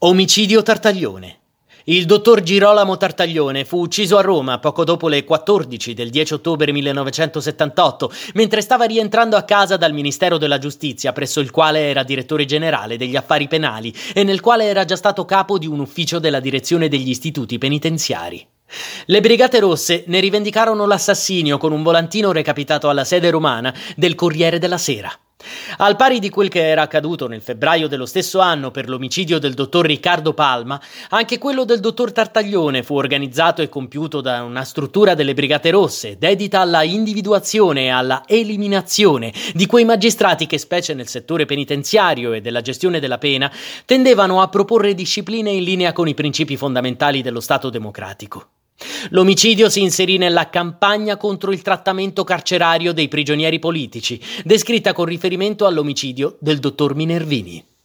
Omicidio Tartaglione. Il dottor Girolamo Tartaglione fu ucciso a Roma poco dopo le 14 del 10 ottobre 1978, mentre stava rientrando a casa dal Ministero della Giustizia, presso il quale era direttore generale degli affari penali e nel quale era già stato capo di un ufficio della direzione degli istituti penitenziari. Le Brigate Rosse ne rivendicarono l'assassinio con un volantino recapitato alla sede romana del Corriere della Sera. Al pari di quel che era accaduto nel febbraio dello stesso anno per l'omicidio del dottor Riccardo Palma, anche quello del dottor Tartaglione fu organizzato e compiuto da una struttura delle Brigate Rosse, dedita alla individuazione e alla eliminazione di quei magistrati che, specie nel settore penitenziario e della gestione della pena, tendevano a proporre discipline in linea con i principi fondamentali dello Stato democratico. L'omicidio si inserì nella campagna contro il trattamento carcerario dei prigionieri politici, descritta con riferimento all'omicidio del dottor Minervini.